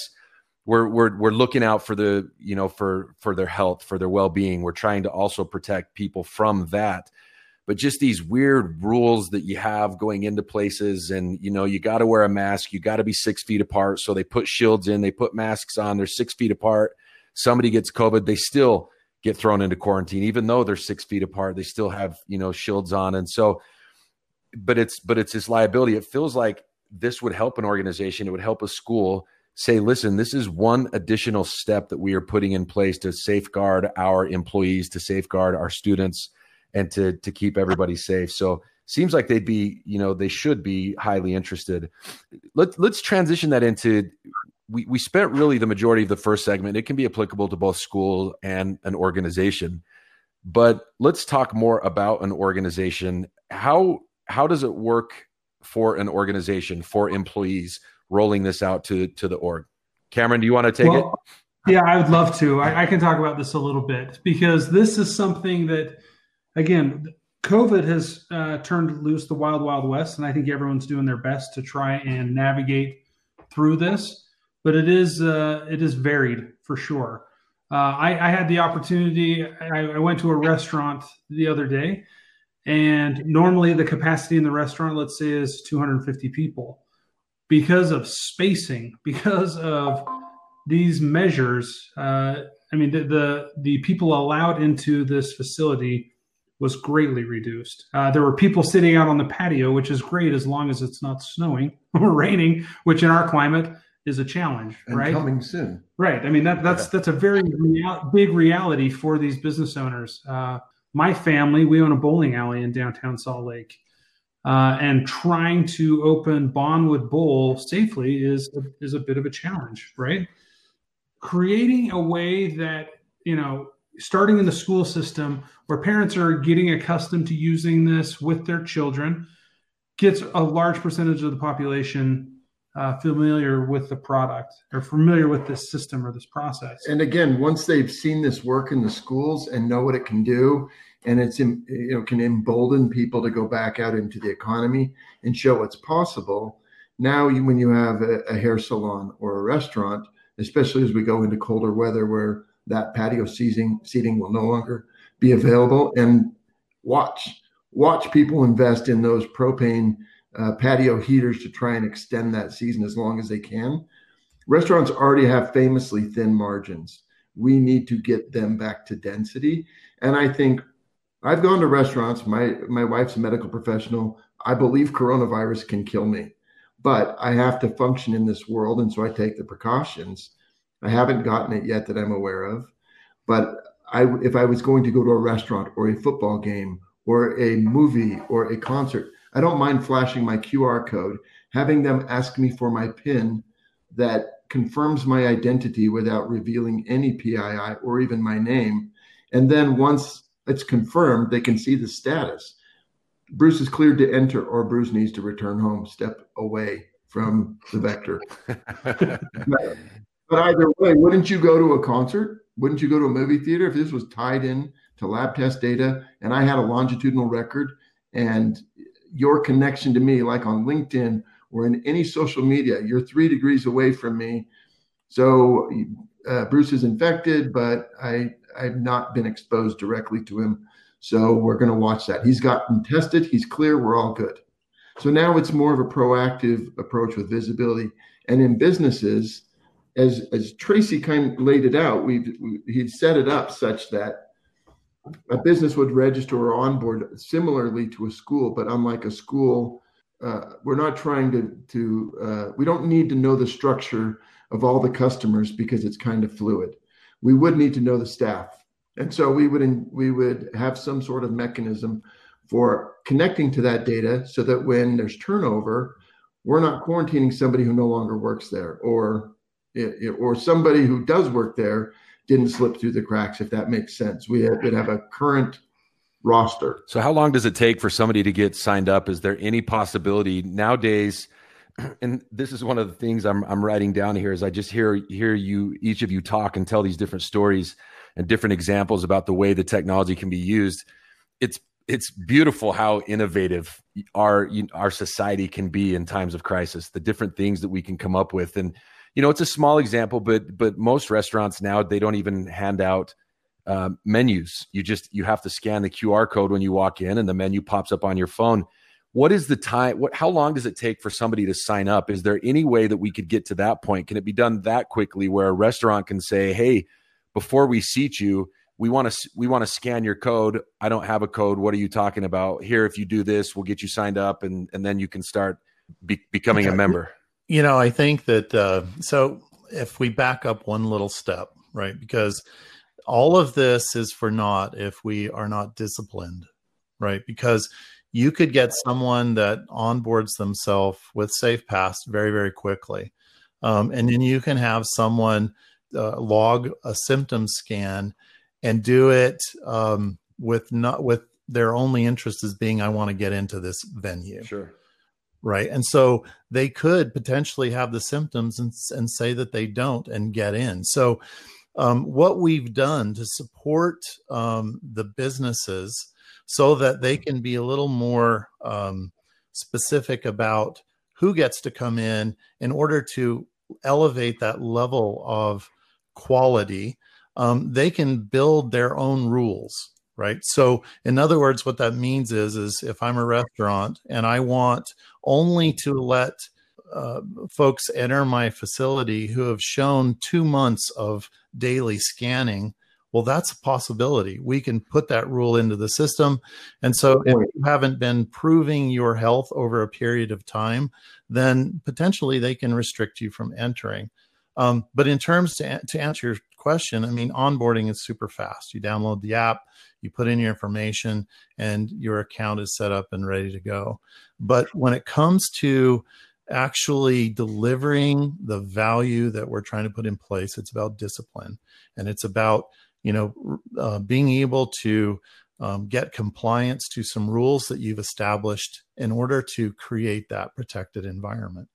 We're looking out for the, you know, for their health, for their well-being. We're trying to also protect people from that, but just these weird rules that you have going into places, and, you know, you got to wear a mask, you got to be 6 feet apart. So they put shields in, they put masks on, they're 6 feet apart. Somebody gets COVID, they still get thrown into quarantine, even though they're 6 feet apart. They still have, you know, shields on, and so, but it's this liability. It feels like this would help an organization. It would help a school. Say, listen, this is one additional step that we are putting in place to safeguard our employees, to safeguard our students, and to keep everybody safe. So seems like they'd be, you know, they should be highly interested. Let's transition that into, we spent really the majority of the first segment. It can be applicable to both school and an organization, but let's talk more about an organization. How does it work for an organization, for employees, rolling this out to the org? Cameron, do you want to take it? Yeah, I would love to. I can talk about this a little bit because this is something that, again, COVID has turned loose the wild, wild west. And I think everyone's doing their best to try and navigate through this, but it is varied for sure. I had the opportunity, I went to a restaurant the other day, and normally the capacity in the restaurant, let's say, is 250 people. Because of spacing, because of these measures, I mean, the people allowed into this facility was greatly reduced. There were people sitting out on the patio, which is great as long as it's not snowing or raining, which in our climate is a challenge, and right? Coming soon. Right. I mean, that's a very big reality for these business owners. My family, we own a bowling alley in downtown Salt Lake, and trying to open Bonwood Bowl safely is a bit of a challenge, right? Creating a way that, you know, starting in the school system where parents are getting accustomed to using this with their children gets a large percentage of the population familiar with the product or familiar with this system or this process. And again, once they've seen this work in the schools and know what it can do, and it's, you know, can embolden people to go back out into the economy and show what's possible. Now, when you have a hair salon or a restaurant, especially as we go into colder weather where that patio seating will no longer be available, and watch people invest in those propane patio heaters to try and extend that season as long as they can. Restaurants already have famously thin margins. We need to get them back to density. And I think I've gone to restaurants. My wife's a medical professional. I believe coronavirus can kill me, but I have to function in this world. And so I take the precautions. I haven't gotten it yet that I'm aware of, but if I was going to go to a restaurant or a football game or a movie or a concert, I don't mind flashing my QR code, having them ask me for my PIN that confirms my identity without revealing any PII or even my name. And then once it's confirmed, they can see the status. Bruce is cleared to enter, or Bruce needs to return home, step away from the vector. But either way, wouldn't you go to a concert? Wouldn't you go to a movie theater if this was tied in to lab test data and I had a longitudinal record and your connection to me, like on LinkedIn or in any social media, you're 3 degrees away from me. So Bruce is infected, but I've not been exposed directly to him. So we're going to watch that. He's gotten tested. He's clear. We're all good. So now it's more of a proactive approach with visibility. And in businesses, as Tracy kind of laid it out, he'd set it up such that a business would register or onboard similarly to a school, but unlike a school, we're not trying to we don't need to know the structure of all the customers because it's kind of fluid. We would need to know the staff. And so we would have some sort of mechanism for connecting to that data so that when there's turnover, we're not quarantining somebody who no longer works there, or somebody who does work there didn't slip through the cracks, if that makes sense. We would have a current roster. So how long does it take for somebody to get signed up? Is there any possibility nowadays? And this is one of the things I'm writing down here is I just hear you, each of you talk and tell these different stories and different examples about the way the technology can be used. It's beautiful how innovative our society can be in times of crisis, the different things that we can come up with. And you know, it's a small example, but most restaurants now, they don't even hand out menus. You have to scan the QR code when you walk in and the menu pops up on your phone. What is the time? How long does it take for somebody to sign up? Is there any way that we could get to that point? Can it be done that quickly where a restaurant can say, hey, before we seat you, we want to scan your code. I don't have a code. What are you talking about? Here, if you do this, we'll get you signed up and then you can start becoming a member. You know, I think that, so if we back up one little step, right, because all of this is for naught if we are not disciplined, right? Because you could get someone that onboards themselves with SafePass very, very quickly. And then you can have someone log a symptom scan and do it with their only interest as being, I want to get into this venue. Sure. Right. And so they could potentially have the symptoms and say that they don't and get in. So what we've done to support the businesses so that they can be a little more specific about who gets to come in order to elevate that level of quality, they can build their own rules. Right. So in other words, what that means is if I'm a restaurant and I want only to let folks enter my facility who have shown 2 months of daily scanning, well, that's a possibility. We can put that rule into the system. And so if you haven't been proving your health over a period of time, then potentially they can restrict you from entering. But in terms to answer your question, I mean, onboarding is super fast. You download the app, you put in your information, and your account is set up and ready to go. But when it comes to actually delivering the value that we're trying to put in place, it's about discipline, and it's about, you know, being able to get compliance to some rules that you've established in order to create that protected environment.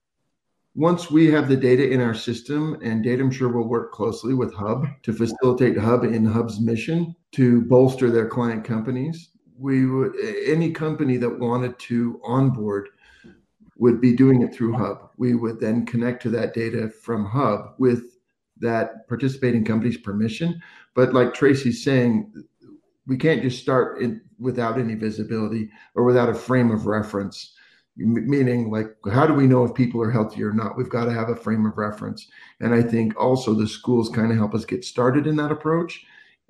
Once we have the data in our system, and DatumSure will work closely with Hub to facilitate Hub in Hub's mission to bolster their client companies, we would, any company that wanted to onboard would be doing it through Hub. We would then connect to that data from Hub with that participating company's permission. But like Tracy's saying, we can't just start in without any visibility or without a frame of reference, meaning like, how do we know if people are healthy or not? We've got to have a frame of reference. And I think also the schools kind of help us get started in that approach,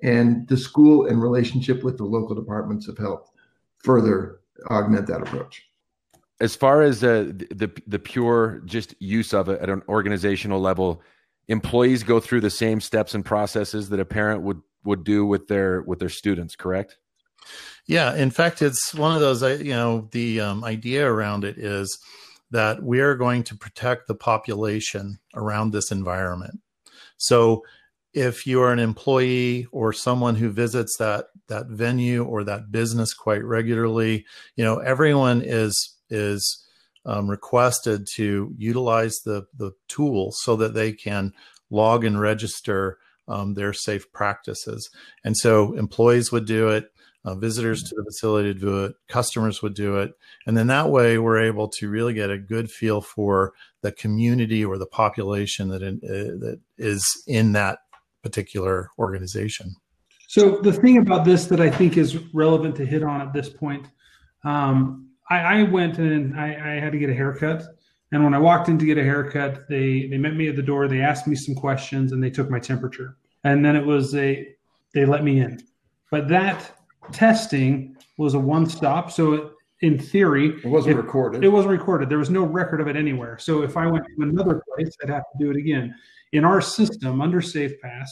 and the school and relationship with the local departments of health further augment that approach. As far as the pure just use of it at an organizational level, employees go through the same steps and processes that a parent would do with their students, correct? Yeah. In fact, it's one of those, you know, the idea around it is that we are going to protect the population around this environment. So if you are an employee or someone who visits that venue or that business quite regularly, you know, everyone is requested to utilize the tool so that they can log and register their safe practices. And so employees would do it, visitors to the facility would do it, customers would do it. And then that way we're able to really get a good feel for the community or the population that is in that particular organization. So the thing about this that I think is relevant to hit on at this point, I went and I had to get a haircut. And when I walked in to get a haircut, they met me at the door. They asked me some questions and they took my temperature. And then it was they let me in. But that testing was a one-stop. So in theory, it wasn't recorded. It wasn't recorded. There was no record of it anywhere. So if I went to another place, I'd have to do it again. In our system under SafePass,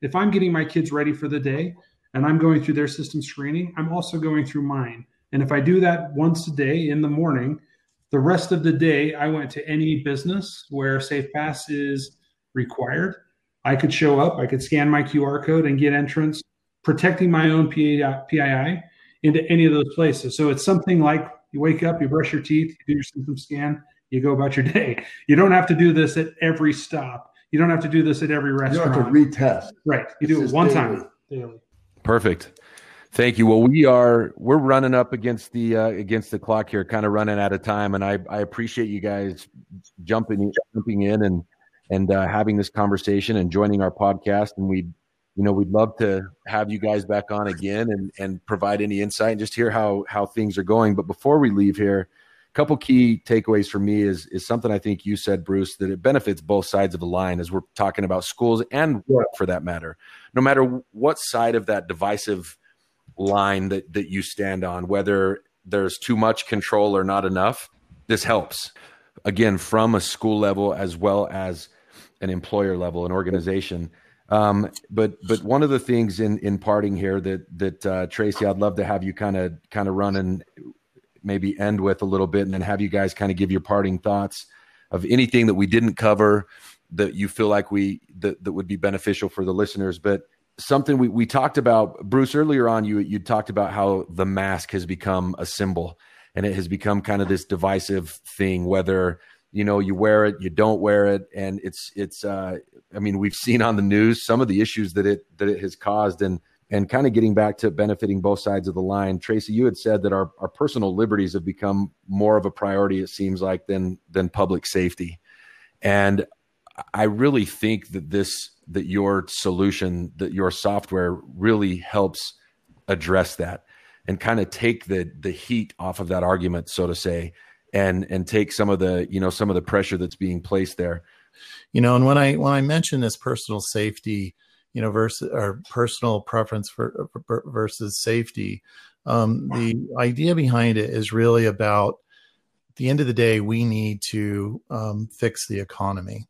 if I'm getting my kids ready for the day and I'm going through their system screening, I'm also going through mine. And if I do that once a day in the morning, the rest of the day, I went to any business where SafePass is required. I could show up, I could scan my QR code and get entrance, protecting my own PII into any of those places. So it's something like you wake up, you brush your teeth, you do your symptom scan, you go about your day. You don't have to do this at every stop. You don't have to do this at every restaurant. You don't have to retest. Right. You do it one time. Daily. Perfect. Thank you. Well, we're running up against the clock here, kind of running out of time, and I appreciate you guys jumping in and having this conversation and joining our podcast. And we'd love to have you guys back on again and provide any insight and just hear how things are going. But before we leave here, a couple key takeaways for me is something I think you said, Bruce, that it benefits both sides of the line as we're talking about schools and work for that matter. No matter what side of that divisive line that you stand on, whether there's too much control or not enough, this helps, again, from a school level as well as an employer level, an organization. But one of the things in parting here that Tracy, I'd love to have you kind of run and maybe end with a little bit, and then have you guys kind of give your parting thoughts of anything that we didn't cover that you feel like that would be beneficial for the listeners. But something we talked about, Bruce, earlier on, you talked about how the mask has become a symbol, and it has become kind of this divisive thing, whether, you know, you wear it, you don't wear it. And it's I mean, we've seen on the news some of the issues that it has caused, and kind of getting back to benefiting both sides of the line. Tracy, you had said that our personal liberties have become more of a priority, it seems like, than public safety. And I really think that your solution, that your software really helps address that and kind of take the heat off of that argument, so to say, and take some of the, you know, some of the pressure that's being placed there. You know, and when I mention this personal safety, you know, versus or personal preference for versus safety, the idea behind it is really about, at the end of the day, we need to fix the economy.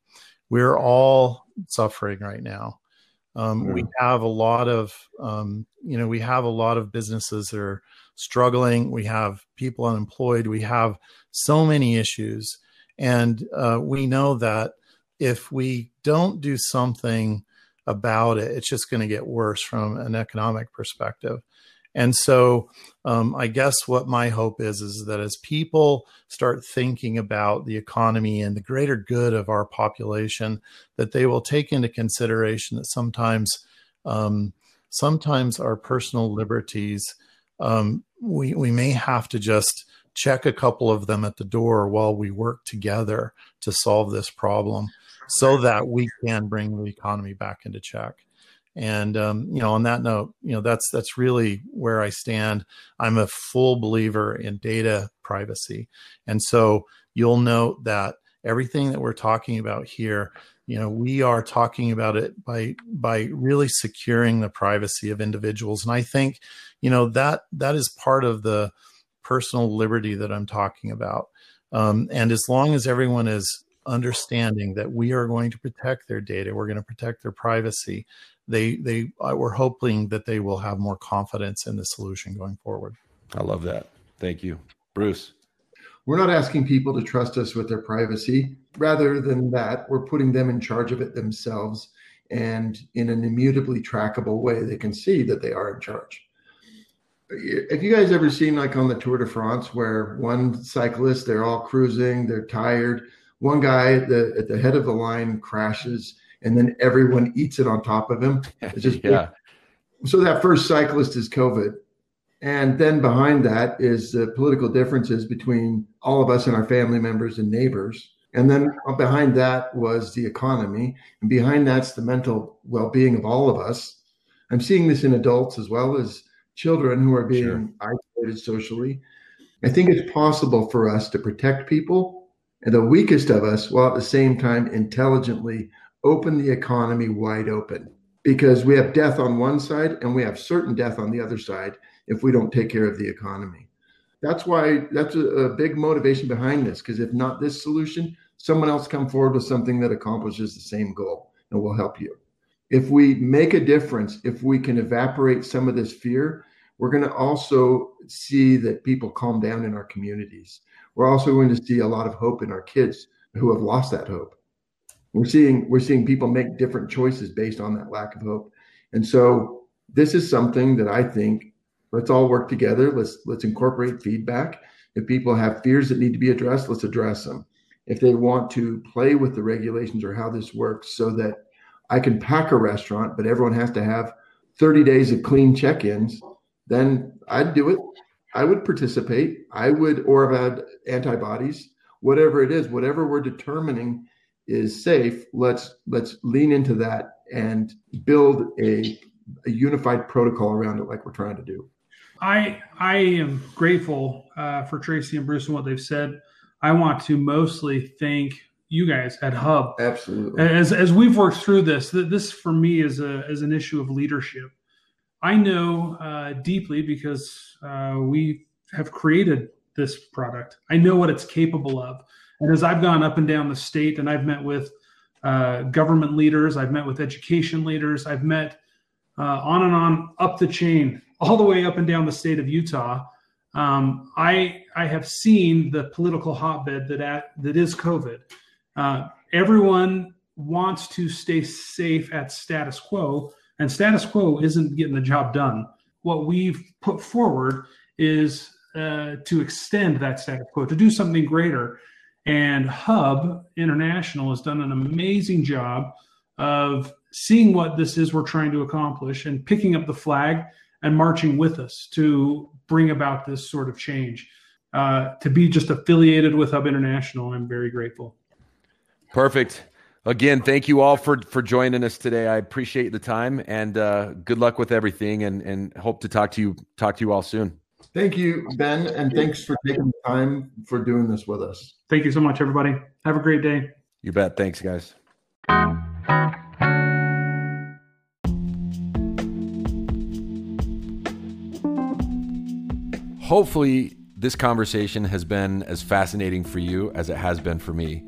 We're all suffering right now. We have a lot of, you know, we have a lot of businesses that are struggling. We have people unemployed. We have so many issues. And we know that if we don't do something about it, it's just going to get worse from an economic perspective. And so I guess what my hope is that as people start thinking about the economy and the greater good of our population, that they will take into consideration that sometimes our personal liberties, we may have to just check a couple of them at the door while we work together to solve this problem so that we can bring the economy back into check. And, you know, on that note, you know, that's really where I stand. I'm a full believer in data privacy. And so you'll note that everything that we're talking about here, you know, we are talking about it by really securing the privacy of individuals. And I think, you know, that is part of the personal liberty that I'm talking about. And as long as everyone is understanding that we are going to protect their data, we're going to protect their privacy, we're hoping that they will have more confidence in the solution going forward. I love that. Thank you. Bruce. We're not asking people to trust us with their privacy. Rather than that, we're putting them in charge of it themselves, and in an immutably trackable way, they can see that they are in charge. Have you guys ever seen, like, on the Tour de France, where one cyclist, they're all cruising, they're tired. One guy at the head of the line crashes, and then everyone eats it on top of him. It's just yeah. So that first cyclist is COVID. And then behind that is the political differences between all of us and our family members and neighbors. And then behind that was the economy. And behind that's the mental well-being of all of us. I'm seeing this in adults as well as children who are being isolated socially. I think it's possible for us to protect people and the weakest of us while at the same time intelligently open the economy wide open, because we have death on one side and we have certain death on the other side if we don't take care of the economy. That's why that's a big motivation behind this, because if not this solution, someone else come forward with something that accomplishes the same goal and will help you. If we make a difference, if we can evaporate some of this fear, we're going to also see that people calm down in our communities. We're also going to see a lot of hope in our kids who have lost that hope. We're seeing people make different choices based on that lack of hope. And so this is something that I think, let's all work together. Let's incorporate feedback. If people have fears that need to be addressed, let's address them. If they want to play with the regulations or how this works so that I can pack a restaurant, but everyone has to have 30 days of clean check-ins, then I'd do it. I would participate. I would, or if I had antibodies, whatever it is, whatever we're determining is safe, let's lean into that and build a unified protocol around it, like we're trying to do. I am grateful for Tracy and Bruce and what they've said. I want to mostly thank you guys at Hub. Absolutely. As we've worked through this, this for me is an issue of leadership. I know deeply, because we have created this product. I know what it's capable of. And as I've gone up and down the state and I've met with government leaders, I've met with education leaders, I've met on and on up the chain, all the way up and down the state of Utah, I have seen the political hotbed that is COVID. Everyone wants to stay safe at status quo, and status quo isn't getting the job done. What we've put forward is to extend that status quo, to do something greater. And Hub International has done an amazing job of seeing what this is we're trying to accomplish and picking up the flag and marching with us to bring about this sort of change. To be just affiliated with Hub International, I'm very grateful. Perfect. Again, thank you all for joining us today. I appreciate the time, and good luck with everything, and hope to talk to you all soon. Thank you, Ben, and thanks for taking the time for doing this with us. Thank you so much, everybody. Have a great day. You bet. Thanks, guys. Hopefully, this conversation has been as fascinating for you as it has been for me.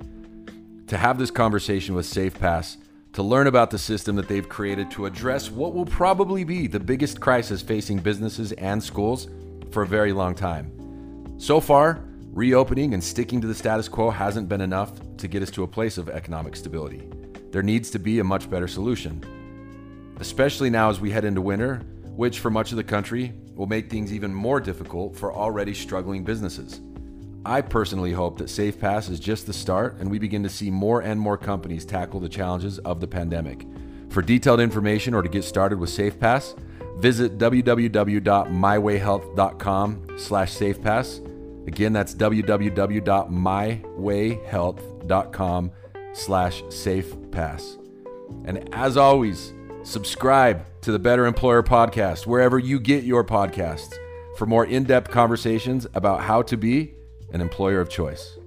To have this conversation with SafePass, to learn about the system that they've created to address what will probably be the biggest crisis facing businesses and schools for a very long time. So far, reopening and sticking to the status quo hasn't been enough to get us to a place of economic stability. There needs to be a much better solution, especially now as we head into winter, which for much of the country will make things even more difficult for already struggling businesses. I personally hope that SafePass is just the start and we begin to see more and more companies tackle the challenges of the pandemic. For detailed information or to get started with SafePass, visit www.mywayhealth.com/safepass. Again, that's www.mywayhealth.com/safepass. And as always, subscribe to the Better Employer Podcast wherever you get your podcasts for more in-depth conversations about how to be an employer of choice.